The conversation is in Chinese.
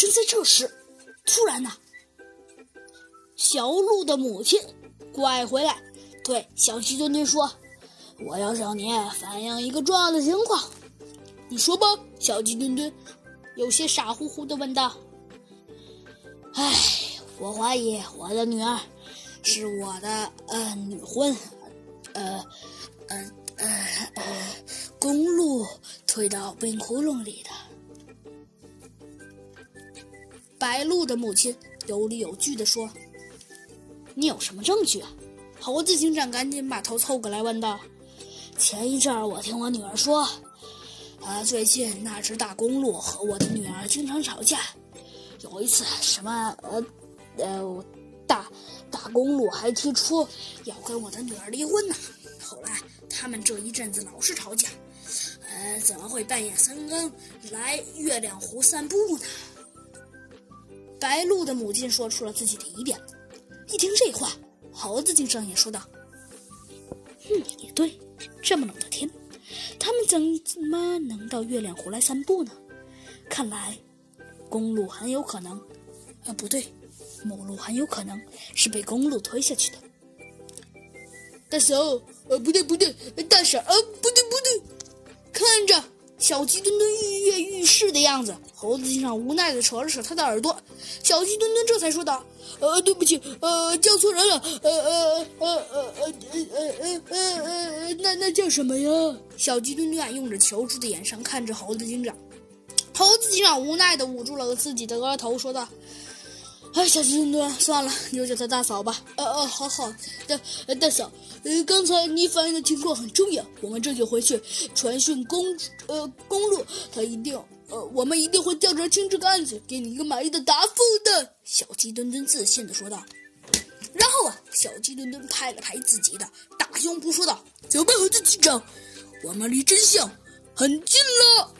正在这时，突然呢，小鹿的母亲拐回来对小鸡墩墩说：“我要让你反映一个重要的情况。”“你说吧。”小鸡墩墩有些傻乎乎地问道。“哎，我怀疑我的女儿是我的女婚公鹿推到冰窟窿里的。”白鹿的母亲有理有据地说：“你有什么证据啊？”猴子警长赶紧把头凑过来问道：“前一阵儿我听我女儿说，最近那只大公鹿和我的女儿经常吵架。有一次，什么大公鹿还提出要跟我的女儿离婚呢。后来他们这一阵子老是吵架，怎么会半夜三更来月亮湖散步呢？”白鹿的母亲说出了自己的疑点。一听这话，猴子警长也说道：“也对，这么冷的天，他们怎么能到月亮湖来散步呢？看来公鹿很有可能不对，母鹿很有可能是被公鹿推下去的。”“大嫂，不对，大婶，不对，看着小鸡墩墩跃跃欲试的样子，猴子警长无奈地扯了扯他的耳朵。小鸡墩墩这才说道：“对不起，叫错人了，那叫什么呀？”小鸡墩墩用着求助的眼神看着猴子警长。猴子警长无奈地捂住了自己的额头，说道：“哎，小鸡墩墩，算了，你就叫他大嫂吧。”“好，大嫂，刚才你反映的情况很重要，我们这就回去传讯公鹿，我们一定会调查清这个案子，给你一个满意的答复的。”小鸡墩墩自信地说道。然后小鸡墩墩拍了拍自己的大胸脯，说道：“走吧，猴子警长，我们离真相很近了。”